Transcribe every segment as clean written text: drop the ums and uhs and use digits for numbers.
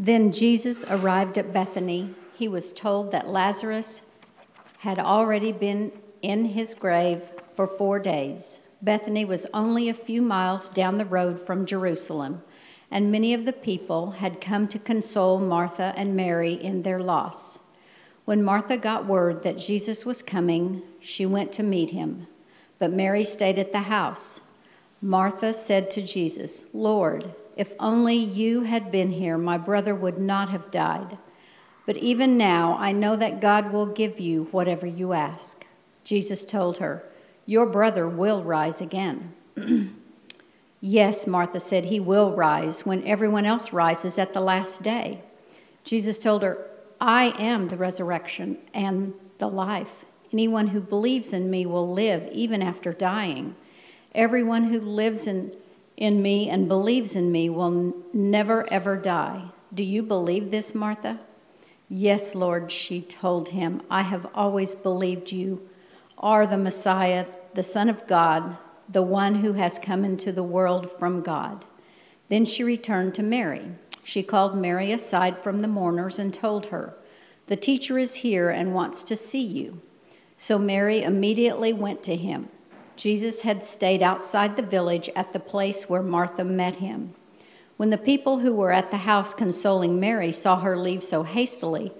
Then Jesus arrived at Bethany. He was told that Lazarus had already been in his grave for 4 days. Bethany was only a few miles down the road from Jerusalem, and many of the people had come to console Martha and Mary in their loss. When Martha got word that Jesus was coming, she went to meet him, but Mary stayed at the house. Martha said to Jesus, "Lord, if only you had been here, my brother would not have died. But even now, I know that God will give you whatever you ask." Jesus told her, "Your brother will rise again." "Yes," Martha said, "he will rise when everyone else rises at the last day." Jesus told her, "I am the resurrection and the life. Anyone who believes in me will live even after dying. Everyone who lives in me and believes in me will never, ever die. Do you believe this, Martha?" "Yes, Lord," she told him, "I have always believed you are the Messiah, the Son of God, the one who has come into the world from God." Then she returned to Mary. She called Mary aside from the mourners and told her, "The teacher is here and wants to see you." So Mary immediately went to him. Jesus had stayed outside the village at the place where Martha met him. When the people who were at the house consoling Mary saw her leave so hastily,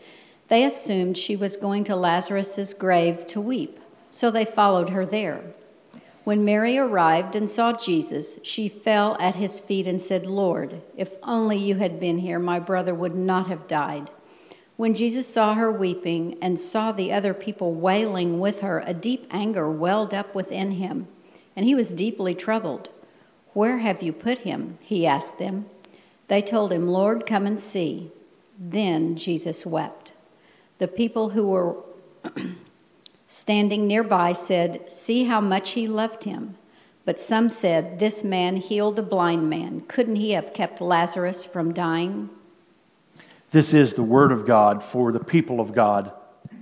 they assumed she was going to Lazarus's grave to weep, so they followed her there. When Mary arrived and saw Jesus, she fell at his feet and said, "Lord, if only you had been here, my brother would not have died." When Jesus saw her weeping and saw the other people wailing with her, a deep anger welled up within him, and he was deeply troubled. "Where have you put him?" he asked them. They told him, "Lord, come and see." Then Jesus wept. The people who were standing nearby said, "See how much he loved him." But some said, "This man healed a blind man. Couldn't he have kept Lazarus from dying?" This is the word of God for the people of God.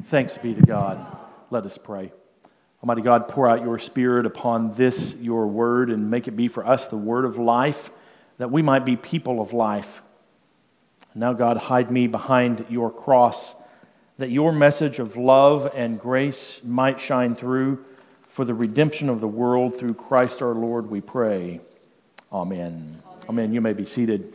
Thanks be to God. Let us pray. Almighty God, pour out your Spirit upon this, your word, and make it be for us the word of life, that we might be people of life. And now, God, hide me behind your cross, that your message of love and grace might shine through for the redemption of the world through Christ our Lord, we pray. Amen. Amen. You may be seated.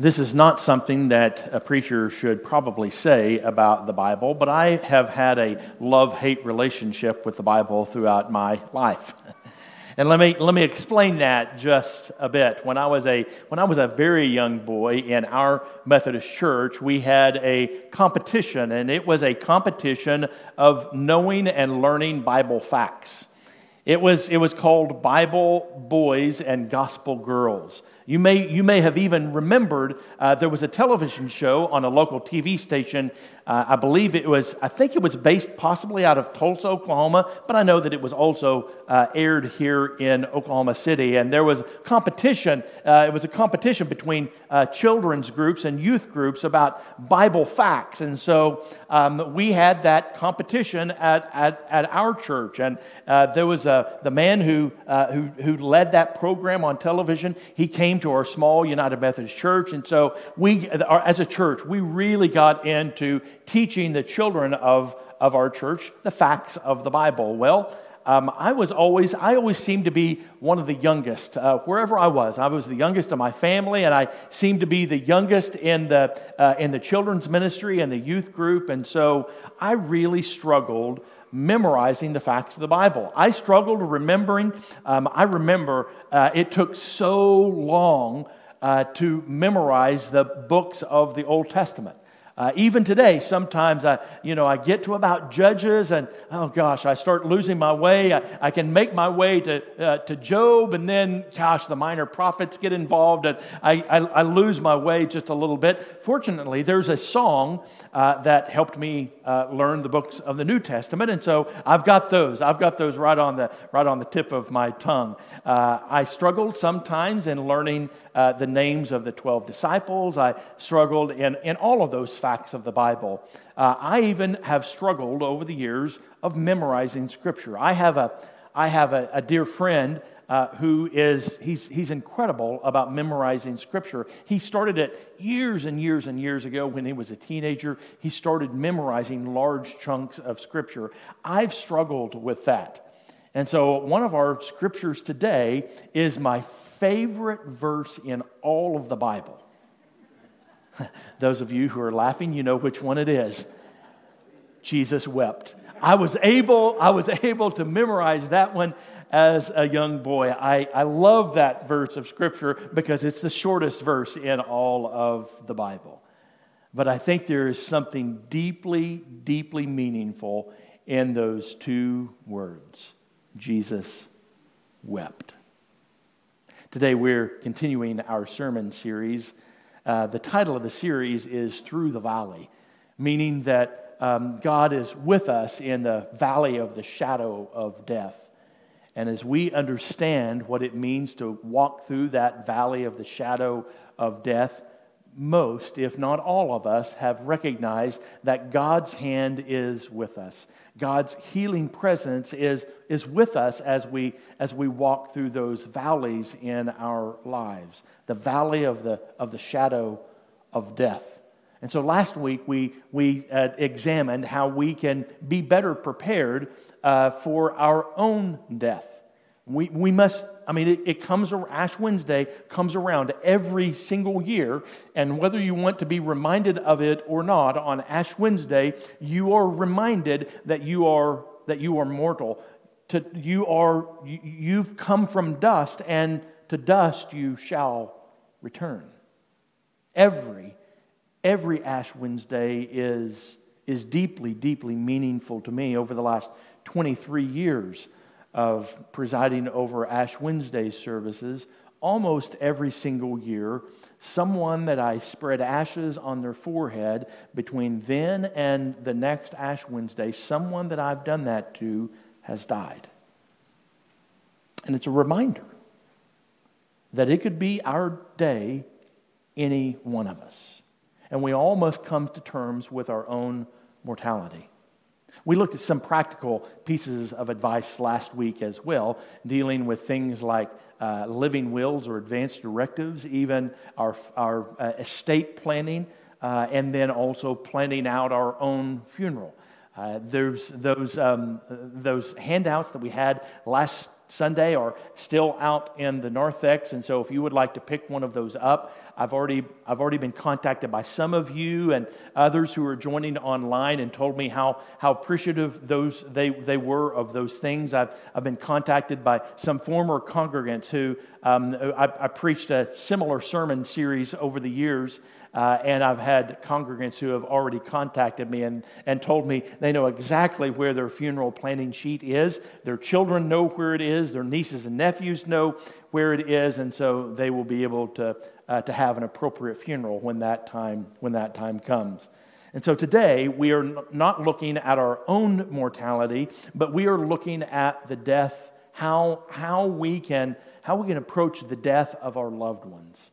This is not something that a preacher should probably say about the Bible, but I have had a love-hate relationship with the Bible throughout my life. And let me explain that just a bit. When I was a very young boy in our Methodist church, we had a competition, and it was a competition of knowing and learning Bible facts. It was called Bible Boys and Gospel Girls. You may have even remembered there was a television show on a local TV station. I think it was based possibly out of Tulsa, Oklahoma, but I know that it was also aired here in Oklahoma City. And there was competition. It was a competition between children's groups and youth groups about Bible facts. And so we had that competition at our church. And there was the man who led that program on television. He came to our small United Methodist Church. And so we, as a church, we really got into teaching the children of our church the facts of the Bible. Well, I always seemed to be one of the youngest. Wherever I was the youngest of my family, and I seemed to be the youngest in the children's ministry and the youth group. And so I really struggled memorizing the facts of the Bible. I struggled remembering. I remember it took so long to memorize the books of the Old Testament. Even today, sometimes I get to about Judges, and oh gosh, I start losing my way. I can make my way to Job, and then gosh, the minor prophets get involved, and I lose my way just a little bit. Fortunately, there's a song that helped me learn the books of the New Testament, and so I've got those right on the tip of my tongue. I struggled sometimes in learning the names of the 12 disciples. I struggled in all of those facts of the Bible. I even have struggled over the years of memorizing Scripture. I have a dear friend who is, he's incredible about memorizing Scripture. He started it years and years and years ago when he was a teenager. He started memorizing large chunks of Scripture. I've struggled with that. And so one of our Scriptures today is my favorite verse in all of the Bible. Those of you who are laughing, you know which one it is. Jesus wept. I was able to memorize that one as a young boy. I love that verse of Scripture because it's the shortest verse in all of the Bible. But I think there is something deeply, deeply meaningful in those two words. Jesus wept. Today we're continuing our sermon series. The title of the series is Through the Valley, meaning that God is with us in the valley of the shadow of death. And as we understand what it means to walk through that valley of the shadow of death, most, if not all of us, have recognized that God's hand is with us. God's healing presence is with us as we walk through those valleys in our lives, the valley of the shadow of death. And so last week, we examined how we can be better prepared for our own death. We must, it comes around, Ash Wednesday comes around every single year, and whether you want to be reminded of it or not, on Ash Wednesday, you are reminded that you are mortal. You've come from dust, and to dust you shall return. Every Ash Wednesday is deeply, deeply meaningful to me. Over the last 23 years of presiding over Ash Wednesday services, almost every single year, someone that I spread ashes on their forehead between then and the next Ash Wednesday, someone that I've done that to has died. And it's a reminder that it could be our day, any one of us. And we all must come to terms with our own mortality. We looked at some practical pieces of advice last week as well, dealing with things like living wills or advanced directives, even our estate planning, and then also planning out our own funeral. There's those handouts that we had last Sunday are still out in the narthex, and so if you would like to pick one of those up, I've already been contacted by some of you and others who are joining online and told me how appreciative they were of those things. I've been contacted by some former congregants who I preached a similar sermon series over the years. And I've had congregants who have already contacted me and told me they know exactly where their funeral planning sheet is. Their children know where it is. Their nieces and nephews know where it is, and so they will be able to have an appropriate funeral when that time comes. And so today we are not looking at our own mortality, but we are looking at the death, how we can approach the death of our loved ones.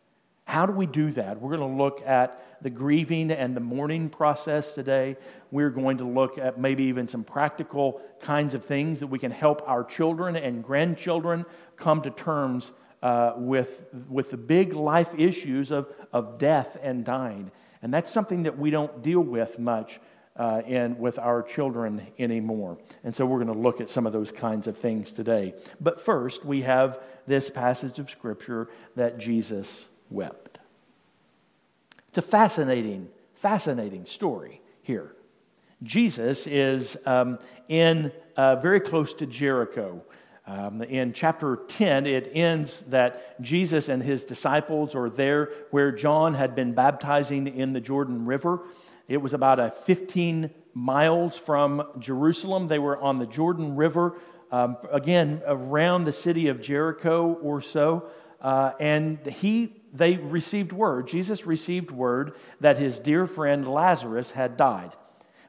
How do we do that? We're going to look at the grieving and the mourning process today. We're going to look at maybe even some practical kinds of things that we can help our children and grandchildren come to terms with the big life issues of death and dying. And that's something that we don't deal with much with our children anymore. And so we're going to look at some of those kinds of things today. But first, we have this passage of Scripture that Jesus wept. It's a fascinating story here. Jesus is very close to Jericho. In chapter 10, it ends that Jesus and his disciples are there where John had been baptizing in the Jordan River. It was about 15 miles from Jerusalem. They were on the Jordan River, again, around the city of Jericho or so. They received word, Jesus received word that his dear friend Lazarus had died.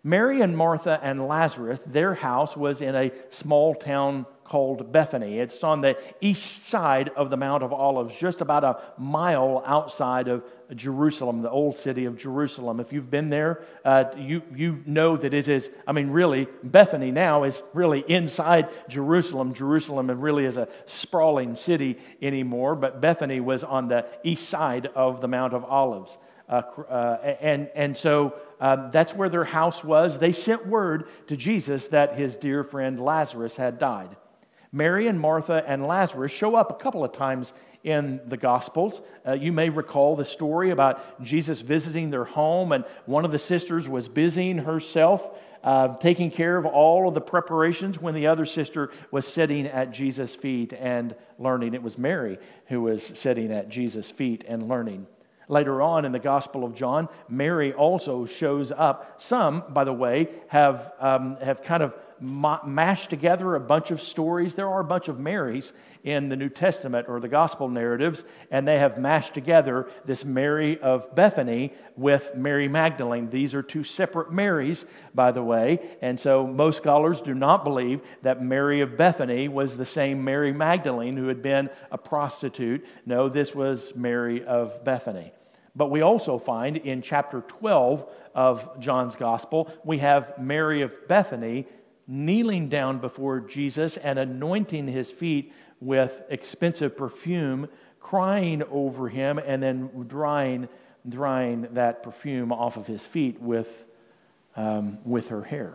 Mary and Martha and Lazarus, their house was in a small town called Bethany. It's on the east side of the Mount of Olives, just about a mile outside of Jerusalem, the old city of Jerusalem. If you've been there, you know that it is, really, Bethany now is really inside Jerusalem. Jerusalem really is a sprawling city anymore, but Bethany was on the east side of the Mount of Olives. So that's where their house was. They sent word to Jesus that his dear friend Lazarus had died. Mary and Martha and Lazarus show up a couple of times in the Gospels. You may recall the story about Jesus visiting their home, and one of the sisters was busying herself, taking care of all of the preparations when the other sister was sitting at Jesus' feet and learning. It was Mary who was sitting at Jesus' feet and learning. Later on in the Gospel of John, Mary also shows up. Some, by the way, have kind of mashed together a bunch of stories. There are a bunch of Marys in the New Testament or the Gospel narratives, and they have mashed together this Mary of Bethany with Mary Magdalene. These are two separate Marys, by the way, and so most scholars do not believe that Mary of Bethany was the same Mary Magdalene who had been a prostitute. No, this was Mary of Bethany. But we also find in chapter 12 of John's Gospel, we have Mary of Bethany kneeling down before Jesus and anointing his feet with expensive perfume, crying over him, and then drying that perfume off of his feet with her hair.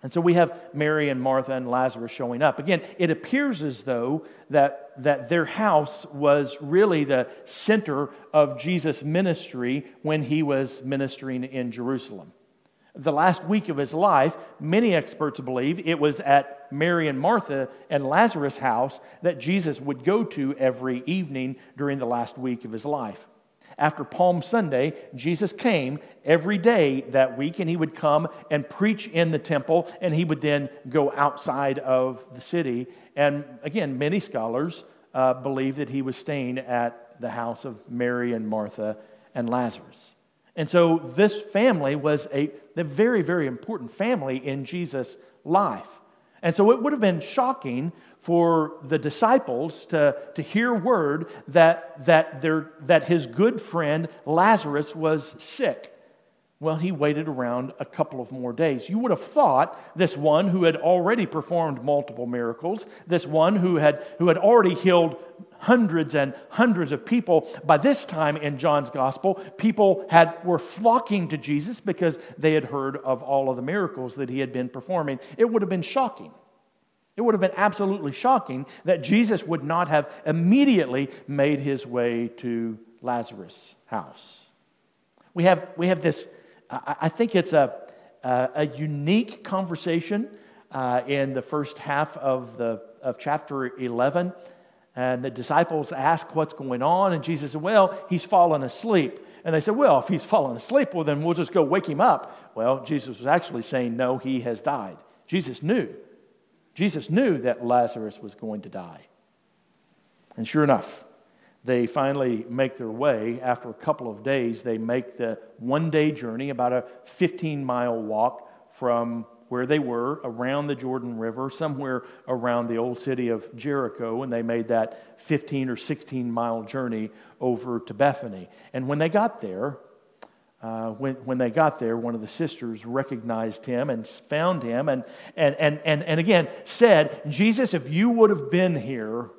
And so we have Mary and Martha and Lazarus showing up. Again, it appears as though that their house was really the center of Jesus' ministry when he was ministering in Jerusalem. The last week of his life, many experts believe it was at Mary and Martha and Lazarus' house that Jesus would go to every evening during the last week of his life. After Palm Sunday, Jesus came every day that week, and he would come and preach in the temple, and he would then go outside of the city. And again, many scholars believe that he was staying at the house of Mary and Martha and Lazarus. And so this family was a very, very important family in Jesus' life. And so it would have been shocking for the disciples to hear word that his good friend Lazarus was sick. Well, he waited around a couple of more days. You would have thought this one who had already performed multiple miracles, this one who had already healed hundreds and hundreds of people. By this time in John's Gospel, people were flocking to Jesus because they had heard of all of the miracles that he had been performing. It would have been shocking. It would have been absolutely shocking that Jesus would not have immediately made his way to Lazarus' house. We have this. I think it's a unique conversation in the first half of chapter 11. And the disciples ask what's going on, and Jesus said, well, he's fallen asleep. And they said, well, if he's fallen asleep, well, then we'll just go wake him up. Well, Jesus was actually saying, no, he has died. Jesus knew. Jesus knew that Lazarus was going to die. And sure enough, they finally make their way. After a couple of days, they make the one-day journey, about a 15-mile walk from where they were, around the Jordan River, somewhere around the old city of Jericho, and they made that 15 or 16-mile journey over to Bethany. And when they got there, one of the sisters recognized him and found him, and again said, Jesus, if you would have been here,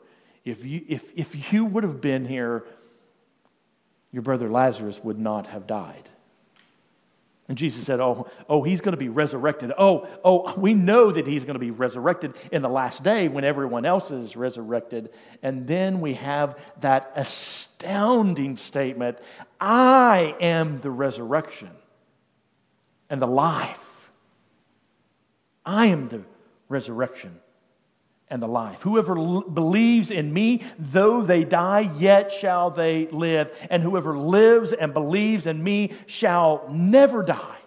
your brother Lazarus would not have died. And Jesus said, oh, he's going to be resurrected. Oh, we know that he's going to be resurrected in the last day when everyone else is resurrected. And then we have that astounding statement, I am the resurrection and the life. I am the resurrection and the life. Whoever believes in me, though they die, yet shall they live. And whoever lives and believes in me shall never die.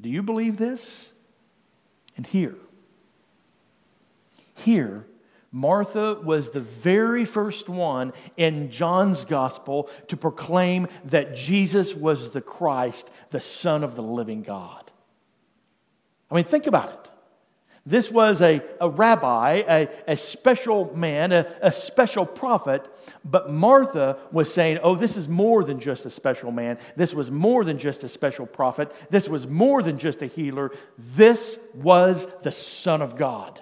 Do you believe this? And here, Martha was the very first one in John's Gospel to proclaim that Jesus was the Christ, the Son of the living God. I mean, think about it. This was a rabbi, a special man, a special prophet, but Martha was saying, oh, this is more than just a special man. This was more than just a special prophet. This was more than just a healer. This was the Son of God.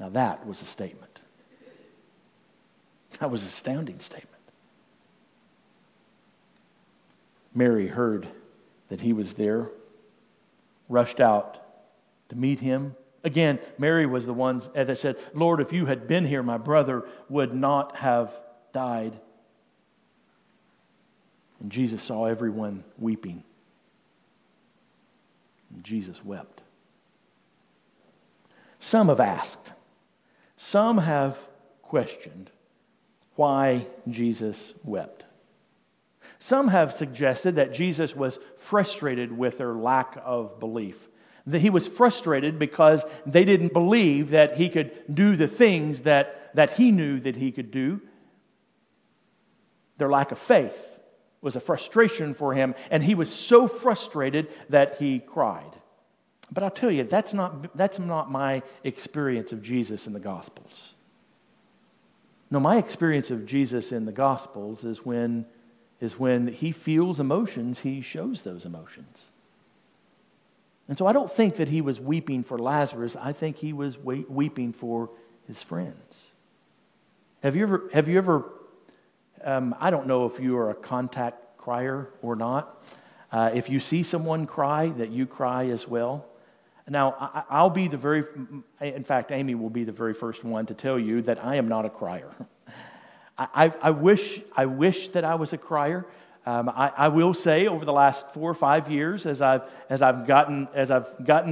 Now that was a statement. That was an astounding statement. Mary heard that he was there, rushed out to meet him. Again, Mary was the one that said, Lord, if you had been here, my brother would not have died. And Jesus saw everyone weeping. And Jesus wept. Some have asked, some have questioned why Jesus wept. Some have suggested that Jesus was frustrated with their lack of belief. That he was frustrated because they didn't believe that he could do the things that he knew that he could do. Their lack of faith was a frustration for him, and he was so frustrated that he cried. But I'll tell you, that's not my experience of Jesus in the Gospels. No, my experience of Jesus in the Gospels is when he feels emotions, he shows those emotions. And so I don't think that he was weeping for Lazarus. I think he was weeping for his friends. Have you ever, I don't know if you are a contact crier or not. If you see someone cry, that you cry as well. Now, in fact, Amy will be the very first one to tell you that I am not a crier. I wish that I was a crier. I will say, over the last 4 or 5 years, as I've gotten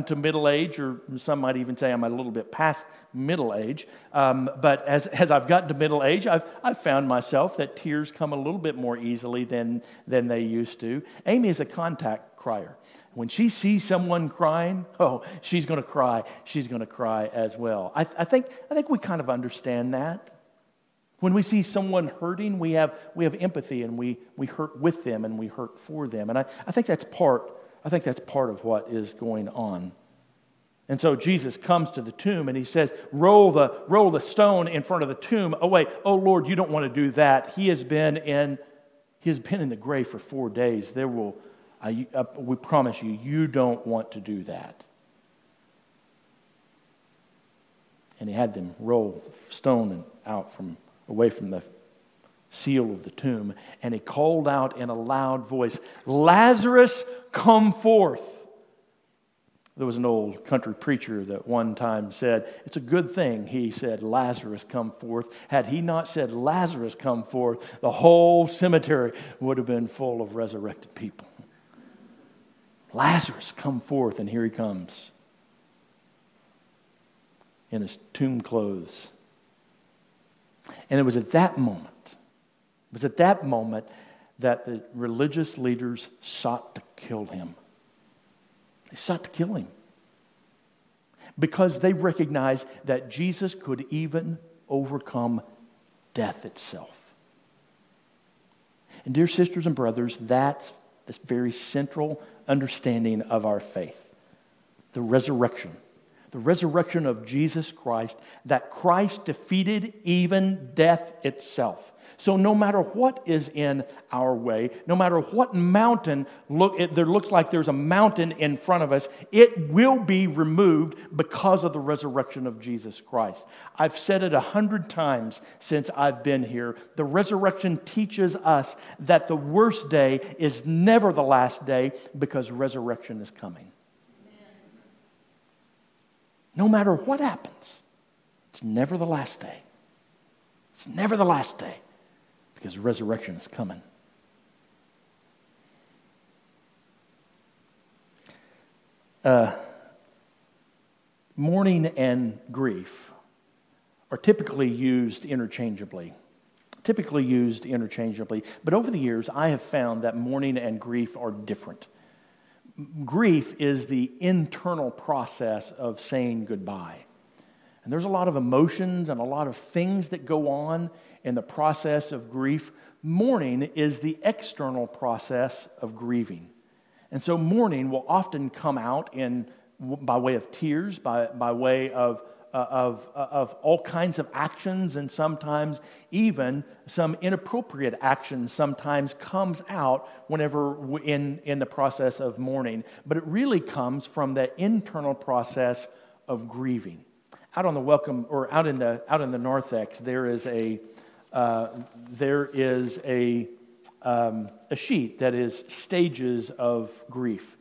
to middle age, or some might even say I'm a little bit past middle age. But as I've gotten to middle age, I've found myself that tears come a little bit more easily than they used to. Amy is a contact crier. When she sees someone crying, oh, she's going to cry. She's going to cry as well. I think we kind of understand that. When we see someone hurting, we have empathy, and we hurt with them and we hurt for them. And I think that's part of what is going on. And so Jesus comes to the tomb and he says, roll the stone in front of the tomb away. Oh Lord, you don't want to do that. He has been in the grave for 4 days. We promise you, you don't want to do that. And he had them roll the stone out from away from the seal of the tomb, and he called out in a loud voice, Lazarus, come forth. There was an old country preacher that one time said, it's a good thing he said, Lazarus, come forth. Had he not said, Lazarus, come forth, the whole cemetery would have been full of resurrected people. Lazarus, come forth, and here he comes. In his tomb clothes. And it was at that moment that the religious leaders sought to kill him. They sought to kill him. Because they recognized that Jesus could even overcome death itself. And dear sisters and brothers, that's this very central understanding of our faith. The resurrection. The resurrection of Jesus Christ, that Christ defeated even death itself. So no matter what is in our way, no matter what mountain, there looks like there's a mountain in front of us, it will be removed because of the resurrection of Jesus Christ. I've said it 100 times since I've been here. The resurrection teaches us that the worst day is never the last day, because resurrection is coming. No matter what happens, it's never the last day. It's never the last day, because resurrection is coming. Mourning and grief are typically used interchangeably. But over the years, I have found that mourning and grief are different. Grief is the internal process of saying goodbye. And there's a lot of emotions and a lot of things that go on in the process of grief. Mourning is the external process of grieving. And so mourning will often come out in by way of tears, by way of all kinds of actions, and sometimes even some inappropriate actions sometimes comes out whenever in the process of mourning. But it really comes from the internal process of grieving. Out on the welcome, or out in the narthex, there is a sheet that is stages of grief.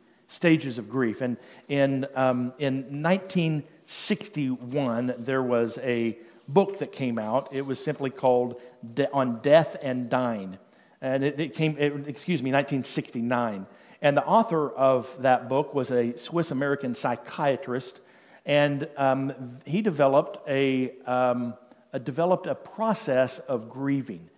And in 1961, there was a book that came out. It was simply called On Death and Dying. And it came, 1969. And the author of that book was a Swiss-American psychiatrist, and he developed a process of grieving,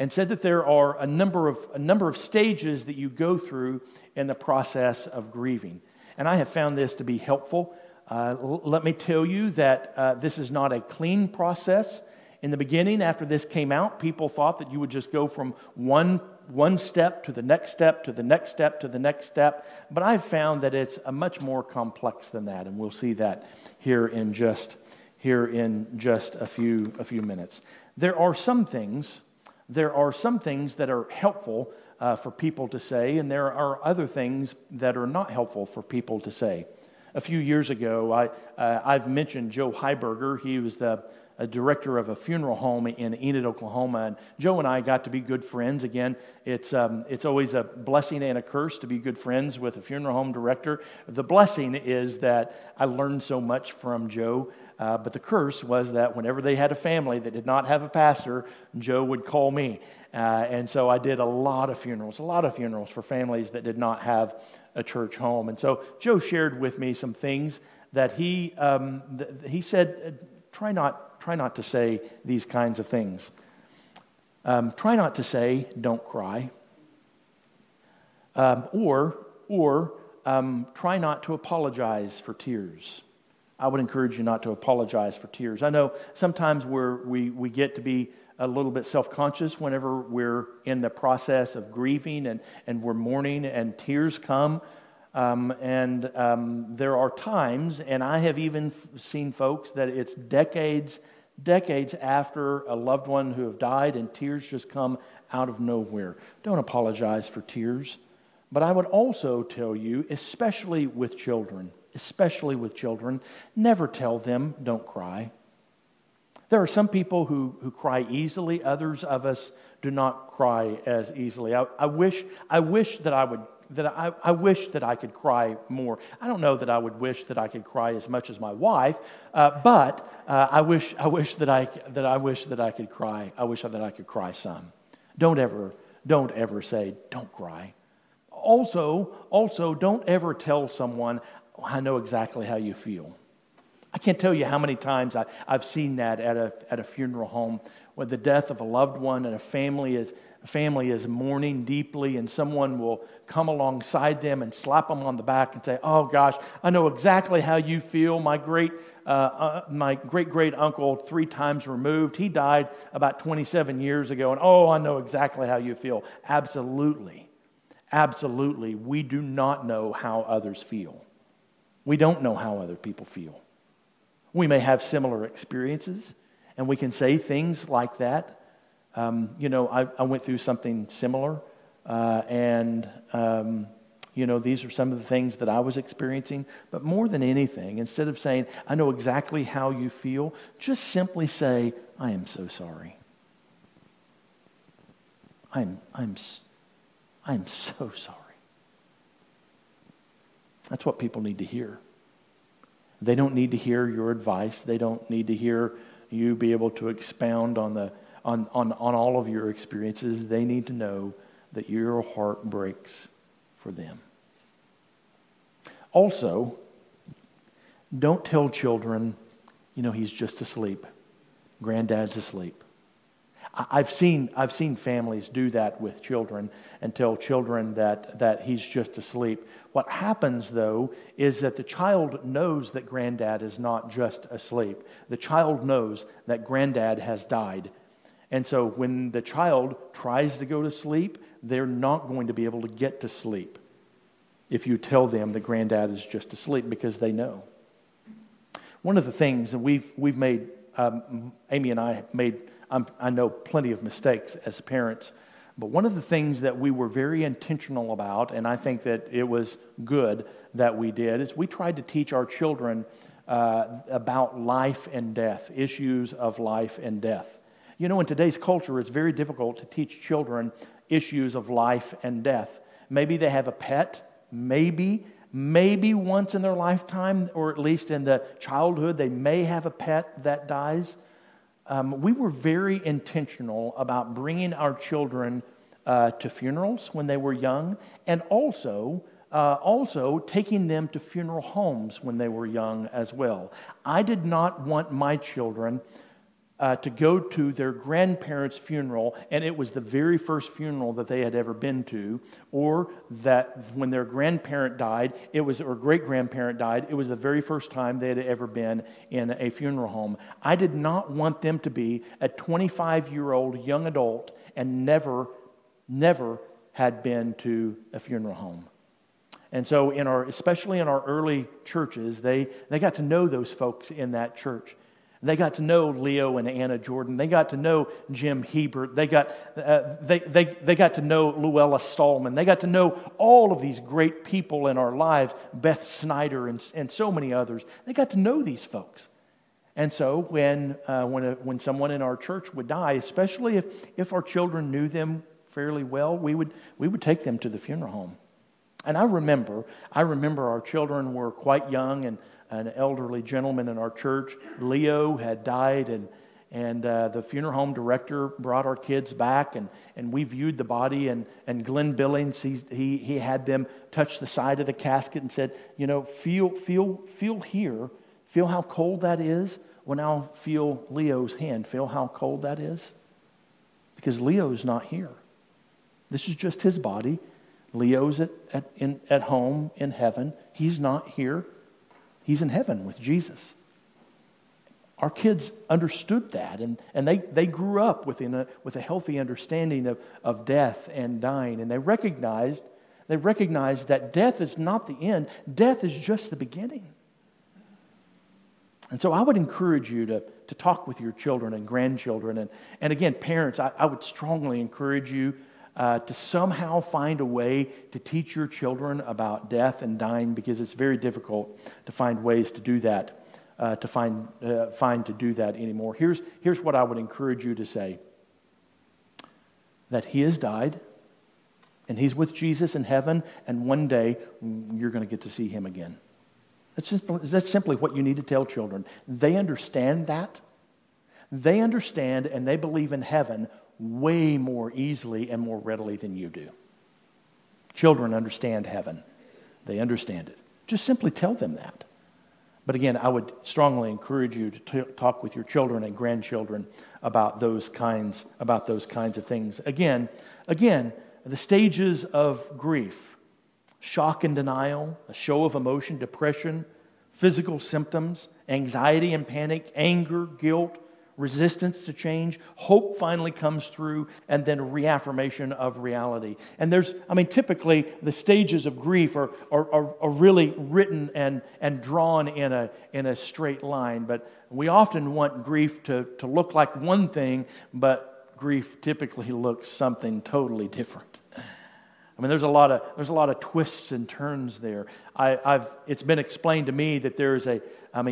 and said that there are a number of stages that you go through in the process of grieving. And I have found this to be helpful. Let me tell you that this is not a clean process. In the beginning, after this came out, people thought that you would just go from one step to the next step to the next step to the next step. But I've found that it's a much more complex than that, and we'll see that here in just a few minutes. There are some things that are helpful for people to say, and there are other things that are not helpful for people to say. A few years ago, I've mentioned Joe Heiberger. He was a director of a funeral home in Enid, Oklahoma, and Joe and I got to be good friends. Again, it's always a blessing and a curse to be good friends with a funeral home director. The blessing is that I learned so much from Joe, but the curse was that whenever they had a family that did not have a pastor, Joe would call me, and so I did a lot of funerals for families that did not have a church home. And so Joe shared with me some things that he said, try not to say these kinds of things. Try not to say, don't cry. Or try not to apologize for tears. I would encourage you not to apologize for tears. I know sometimes we get to be a little bit self-conscious whenever we're in the process of grieving and we're mourning and tears come. There are times, and I have even seen folks that it's decades after a loved one who have died, and tears just come out of nowhere. Don't apologize for tears. But I would also tell you, especially with children, never tell them, don't cry. There are some people who cry easily. Others of us do not cry as easily. I wish that I could cry more. I don't know that I would wish that I could cry as much as my wife, but I wish that I could cry. I wish that I could cry some. Don't ever say, don't cry. Also, don't ever tell someone, I know exactly how you feel. I can't tell you how many times I've seen that at a funeral home, where the death of a loved one and a family is mourning deeply, and someone will come alongside them and slap them on the back and say, oh gosh, I know exactly how you feel. My great-great uncle, 3 times removed, he died about 27 years ago, and oh, I know exactly how you feel. Absolutely, we do not know how others feel. We don't know how other people feel. We may have similar experiences, and we can say things like that. I went through something similar, these are some of the things that I was experiencing. But more than anything, instead of saying, I know exactly how you feel, just simply say, I am so sorry. I'm so sorry. That's what people need to hear. They don't need to hear your advice. They don't need to hear you be able to expound on all of your experiences. They need to know that your heart breaks for them. Also, don't tell children, he's just asleep. Granddad's asleep. I've seen families do that with children and tell children that he's just asleep. What happens, though, is that the child knows that granddad is not just asleep. The child knows that granddad has died. And so when the child tries to go to sleep, they're not going to be able to get to sleep. if you tell them that granddad is just asleep, because they know. One of the things that we've made, Amy and I made, I know plenty of mistakes as parents, but one of the things that we were very intentional about, and I think that it was good that we did, is we tried to teach our children about life and death, issues of life and death. You know, in today's culture, it's very difficult to teach children issues of life and death. Maybe they have a pet, maybe once in their lifetime, or at least in the childhood, they may have a pet that dies. We were very intentional about bringing our children to funerals when they were young, and also taking them to funeral homes when they were young as well. I did not want my children to go to their grandparents' funeral, and it was the very first funeral that they had ever been to, or that when their grandparent died, it was, or great-grandparent died, it was the very first time they had ever been in a funeral home. I did not want them to be a 25-year-old young adult and never had been to a funeral home. And so, especially in our early churches, they got to know those folks in that church. They got to know Leo and Anna Jordan. They got to know Jim Hebert. They got to know Luella Stallman. They got to know all of these great people in our lives, Beth Snyder and so many others. They got to know these folks. And so when someone in our church would die, especially if our children knew them fairly well, we would take them to the funeral home. And I remember our children were quite young, and an elderly gentleman in our church, Leo, had died, and the funeral home director brought our kids back, and we viewed the body, and Glenn Billings, he had them touch the side of the casket and said, you know, feel here, feel how cold that is. Well, now feel Leo's hand, feel how cold that is, because Leo's not here. This is just his body. Leo's at home in heaven. He's not here. He's in heaven with Jesus. Our kids understood that, and they grew up with a healthy understanding of death and dying, and they recognized that death is not the end. Death is just the beginning. And so I would encourage you to talk with your children and grandchildren, and again, parents, I would strongly encourage you to somehow find a way to teach your children about death and dying, because it's very difficult to find ways to do that, to do that anymore. Here's what I would encourage you to say: that he has died, and he's with Jesus in heaven, and one day you're going to get to see him again. That's simply what you need to tell children. They understand that. They understand, and they believe in heaven way more easily and more readily than you do. Children understand heaven. They understand it. Just simply tell them that. But again, I would strongly encourage you to talk with your children and grandchildren about those kinds of things. Again, the stages of grief: shock and denial, a show of emotion, depression, physical symptoms, anxiety and panic, anger, guilt, resistance to change, hope finally comes through, and then reaffirmation of reality. And typically the stages of grief are really written and drawn in a straight line. But we often want grief to look like one thing, but grief typically looks something totally different. I mean, there's a lot of twists and turns there. It's been explained to me that there is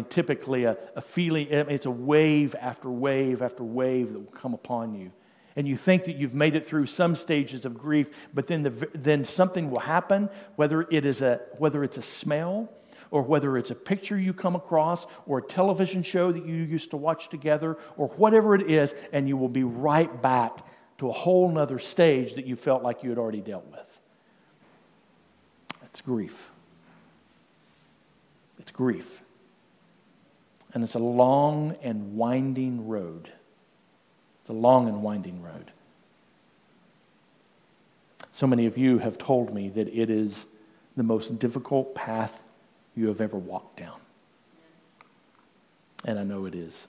typically a feeling. It's a wave after wave after wave that will come upon you, and you think that you've made it through some stages of grief, but then something will happen. Whether it's a smell, or whether it's a picture you come across, or a television show that you used to watch together, or whatever it is, and you will be right back to a whole nother stage that you felt like you had already dealt with. That's grief. It's grief. And it's a long and winding road. It's a long and winding road. So many of you have told me that it is the most difficult path you have ever walked down. And I know it is.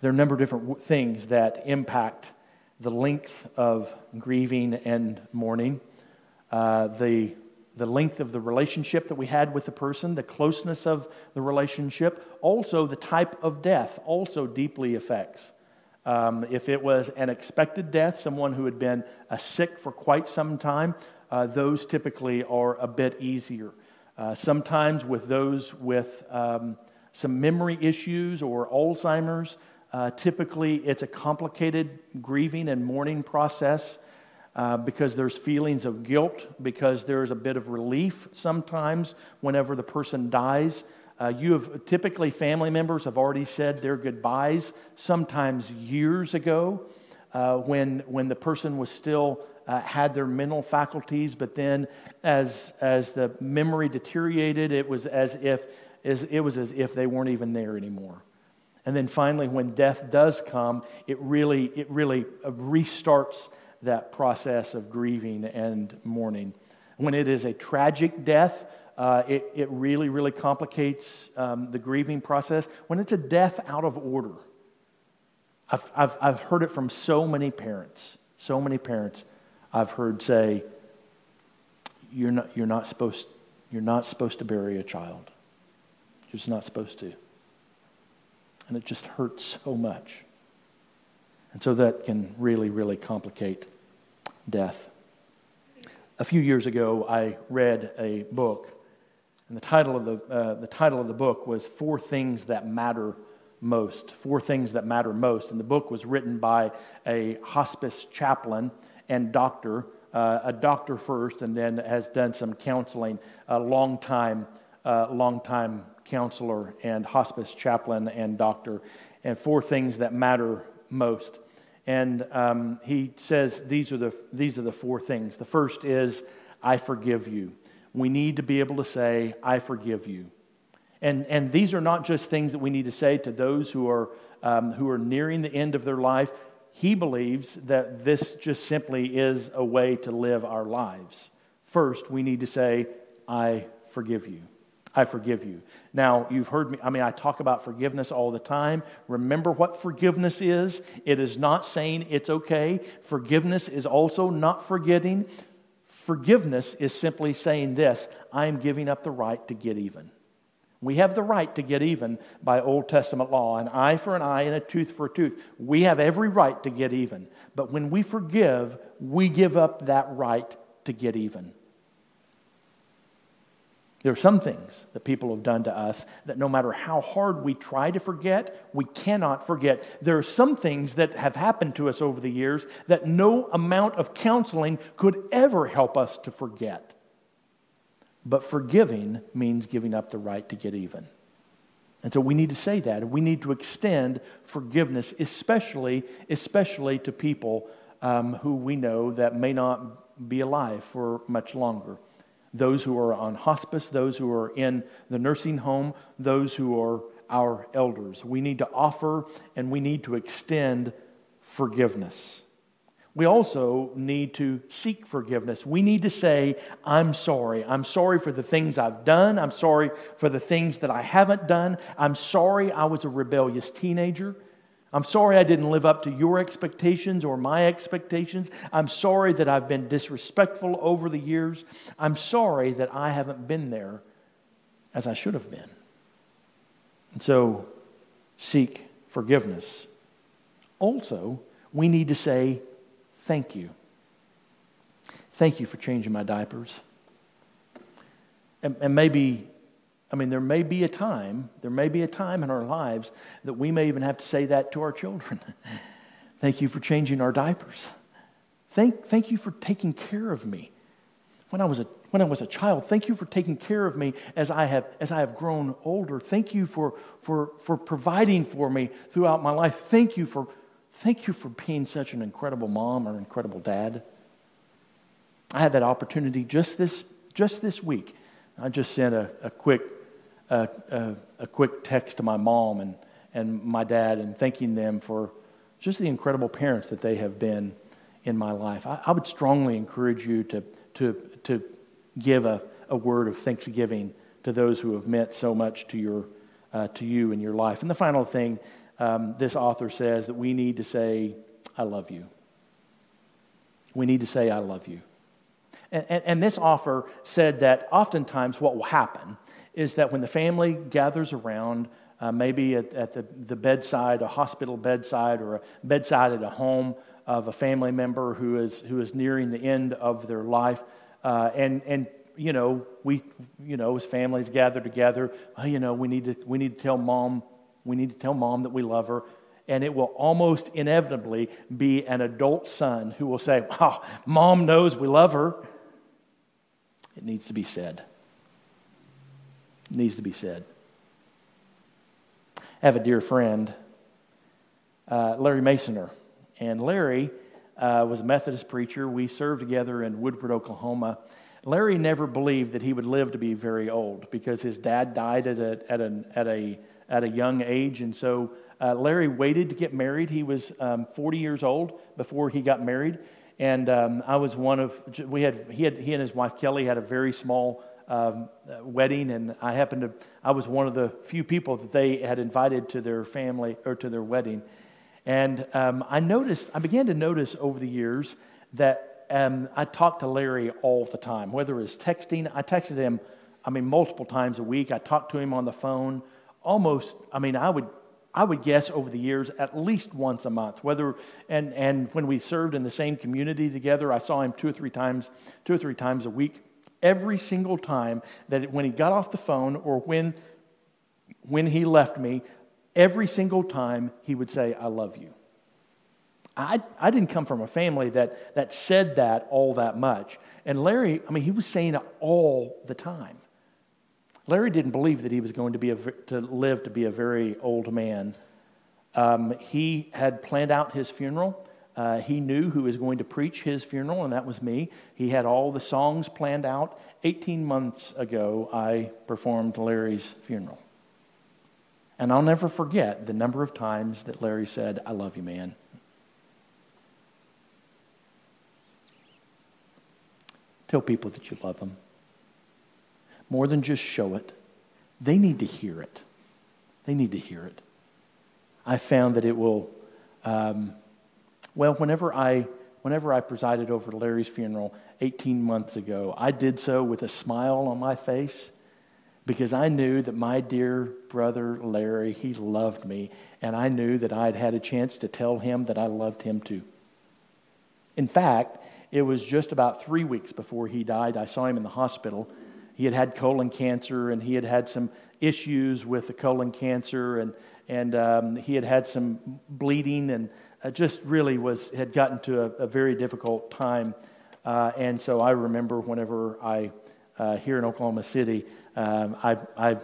There are a number of different things that impact the length of grieving and mourning. The the length of the relationship that we had with the person, the closeness of the relationship, also the type of death also deeply affects. If it was an expected death, someone who had been sick for quite some time, those typically are a bit easier. Sometimes with those with some memory issues or Alzheimer's, typically it's a complicated grieving and mourning process because there's feelings of guilt, because there's a bit of relief sometimes whenever the person dies. You have typically family members have already said their goodbyes, sometimes years ago when the person was still had their mental faculties, but then as the memory deteriorated, it was as if they weren't even there anymore. And then finally, when death does come, it really restarts that process of grieving and mourning. When it is a tragic death, it really complicates the grieving process. When it's a death out of order, I've heard it from so many parents. So many parents I've heard say, "You're not supposed to bury a child. You're just not supposed to." And it just hurts so much. And so that can really complicate death. A few years ago, I read a book, and the title of the book was "Four Things That Matter Most." Four Things That Matter Most. And the book was written by a hospice chaplain and doctor, a doctor first, and then has done some counseling, a long time counselor and hospice chaplain and doctor, and four things that matter most. And he says these are the four things. The first is, I forgive you. We need to be able to say, I forgive you. And these are not just things that we need to say to those who are nearing the end of their life. He believes that this just simply is a way to live our lives. First, we need to say, I forgive you. I forgive you. Now, you've heard me, I talk about forgiveness all the time. Remember what forgiveness is. It is not saying it's okay. Forgiveness is also not forgetting. Forgiveness is simply saying this: I am giving up the right to get even. We have the right to get even by Old Testament law, an eye for an eye and a tooth for a tooth. We have every right to get even. But when we forgive, we give up that right to get even. There are some things that people have done to us that no matter how hard we try to forget, we cannot forget. There are some things that have happened to us over the years that no amount of counseling could ever help us to forget. But forgiving means giving up the right to get even. And so we need to say that. We need to extend forgiveness, especially to people who we know that may not be alive for much longer. Those who are on hospice, those who are in the nursing home, those who are our elders. We need to offer and we need to extend forgiveness. We also need to seek forgiveness. We need to say, I'm sorry. I'm sorry for the things I've done. I'm sorry for the things that I haven't done. I'm sorry I was a rebellious teenager. I'm sorry I didn't live up to your expectations or my expectations. I'm sorry that I've been disrespectful over the years. I'm sorry that I haven't been there as I should have been. And so, seek forgiveness. Also, we need to say thank you. Thank you for changing my diapers. And maybe... there may be a time in our lives that we may even have to say that to our children. Thank you for changing our diapers. Thank you for taking care of me. When I was a child, thank you for taking care of me as I have grown older. Thank you for providing for me throughout my life. Thank you for being such an incredible mom or incredible dad. I had that opportunity just this week. I just sent a quick text to my mom and my dad and thanking them for just the incredible parents that they have been in my life. I would strongly encourage you to give a word of thanksgiving to those who have meant so much to you in your life. And the final thing, this author says that we need to say, I love you. We need to say, I love you. And this offer said that oftentimes what will happen is that when the family gathers around, maybe at the bedside, a hospital bedside, or a bedside at a home of a family member who is nearing the end of their life, and as families gather together, we need to tell mom that we love her. And it will almost inevitably be an adult son who will say, "Wow, Mom knows we love her." It needs to be said. It needs to be said. I have a dear friend, Larry Masoner. And Larry was a Methodist preacher. We served together in Woodward, Oklahoma. Larry never believed that he would live to be very old because his dad died at a young age, and so Larry waited to get married. He was 40 years old before he got married, and he and his wife Kelly had a very small wedding, and I was one of the few people that they had invited to their family or to their wedding, and I began to notice over the years that I talked to Larry all the time, whether it was texting. I texted him, multiple times a week. I talked to him on the phone. I would guess over the years at least once a month. And when we served in the same community together, I saw him two or three times a week. Every single time when he got off the phone or when he left me, every single time he would say, "I love you." I didn't come from a family that said that all that much. And Larry, he was saying it all the time. Larry didn't believe that he was going to live to be a very old man. He had planned out his funeral. He knew who was going to preach his funeral, and that was me. He had all the songs planned out. 18 months ago, I performed Larry's funeral. And I'll never forget the number of times that Larry said, "I love you, man." Tell people that you love them. More than just show it, they need to hear it. They need to hear it. I found that it will. Whenever I presided over Larry's funeral 18 months ago, I did so with a smile on my face because I knew that my dear brother Larry, he loved me, and I knew that I had had a chance to tell him that I loved him too. In fact, it was just about 3 weeks before he died. I saw him in the hospital. He had had colon cancer, and he had had some issues with the colon cancer, and he had had some bleeding, and just really had gotten to a very difficult time. And so I remember whenever I here in Oklahoma City, I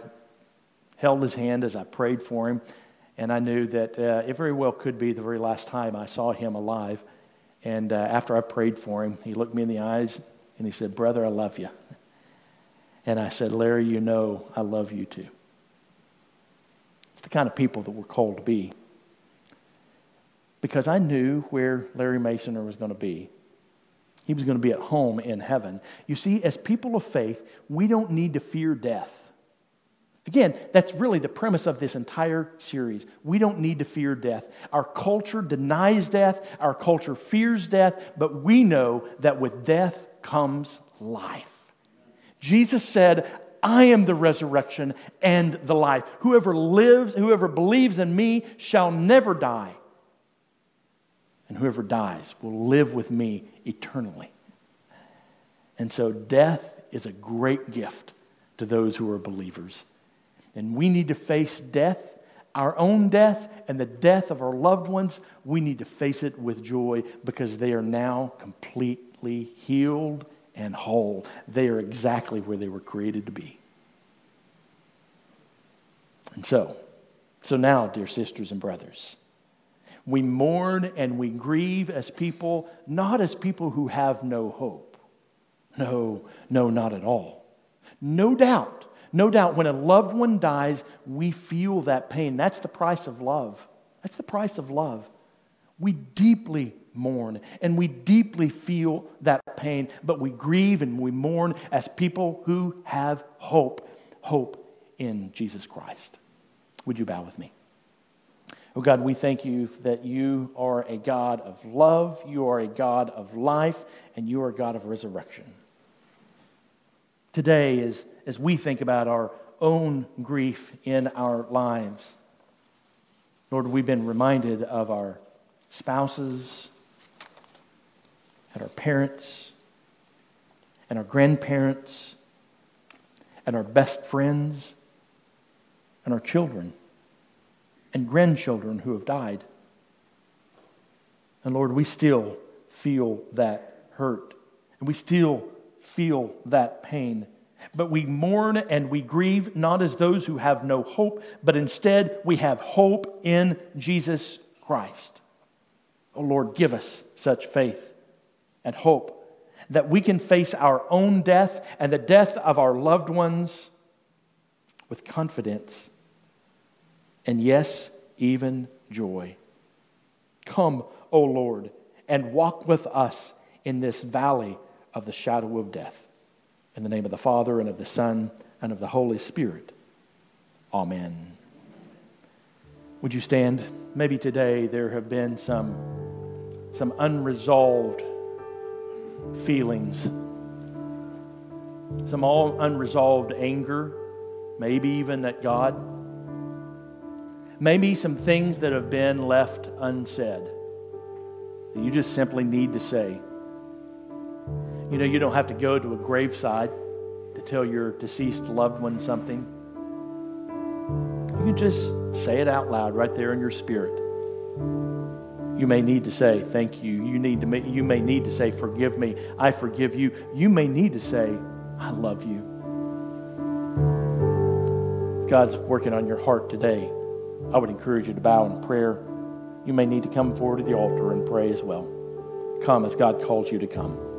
held his hand as I prayed for him, and I knew that it very well could be the very last time I saw him alive. And after I prayed for him, he looked me in the eyes and he said, "Brother, I love you." And I said, "Larry, you know I love you too." It's the kind of people that we're called to be. Because I knew where Larry Masoner was going to be. He was going to be at home in heaven. You see, as people of faith, we don't need to fear death. Again, that's really the premise of this entire series. We don't need to fear death. Our culture denies death. Our culture fears death. But we know that with death comes life. Jesus said, "I am the resurrection and the life. Whoever lives, whoever believes in me shall never die. And whoever dies will live with me eternally." And so death is a great gift to those who are believers. And we need to face death, our own death, and the death of our loved ones. We need to face it with joy because they are now completely healed and whole. They are exactly where they were created to be. And so now, dear sisters and brothers, we mourn and we grieve as people, not as people who have no hope. No, not at all. No doubt when a loved one dies, we feel that pain. That's the price of love. That's the price of love. We deeply mourn and we deeply feel that pain, but we grieve and we mourn as people who have hope in Jesus Christ. Would you bow with me? Oh God, we thank you that you are a God of love, you are a God of life, and you are a God of resurrection. today as we think about our own grief in our lives. Lord, we've been reminded of our spouses, and our parents, and our grandparents, and our best friends, and our children, and grandchildren who have died. And Lord, we still feel that hurt, and we still feel that pain. But we mourn and we grieve not as those who have no hope, but instead we have hope in Jesus Christ. Oh Lord, give us such faith and hope that we can face our own death and the death of our loved ones with confidence and, yes, even joy. Come, O Lord, and walk with us in this valley of the shadow of death. In the name of the Father, and of the Son, and of the Holy Spirit. Amen. Would you stand? Maybe today there have been some unresolved feelings, some all unresolved anger, maybe even at God. Maybe some things that have been left unsaid that you just simply need to say. You know, you don't have to go to a graveside to tell your deceased loved one something. You can just say it out loud right there in your spirit. You may need to say, thank you. You may need to say, forgive me. I forgive you. You may need to say, I love you. God's working on your heart today. I would encourage you to bow in prayer. You may need to come forward to the altar and pray as well. Come as God calls you to come.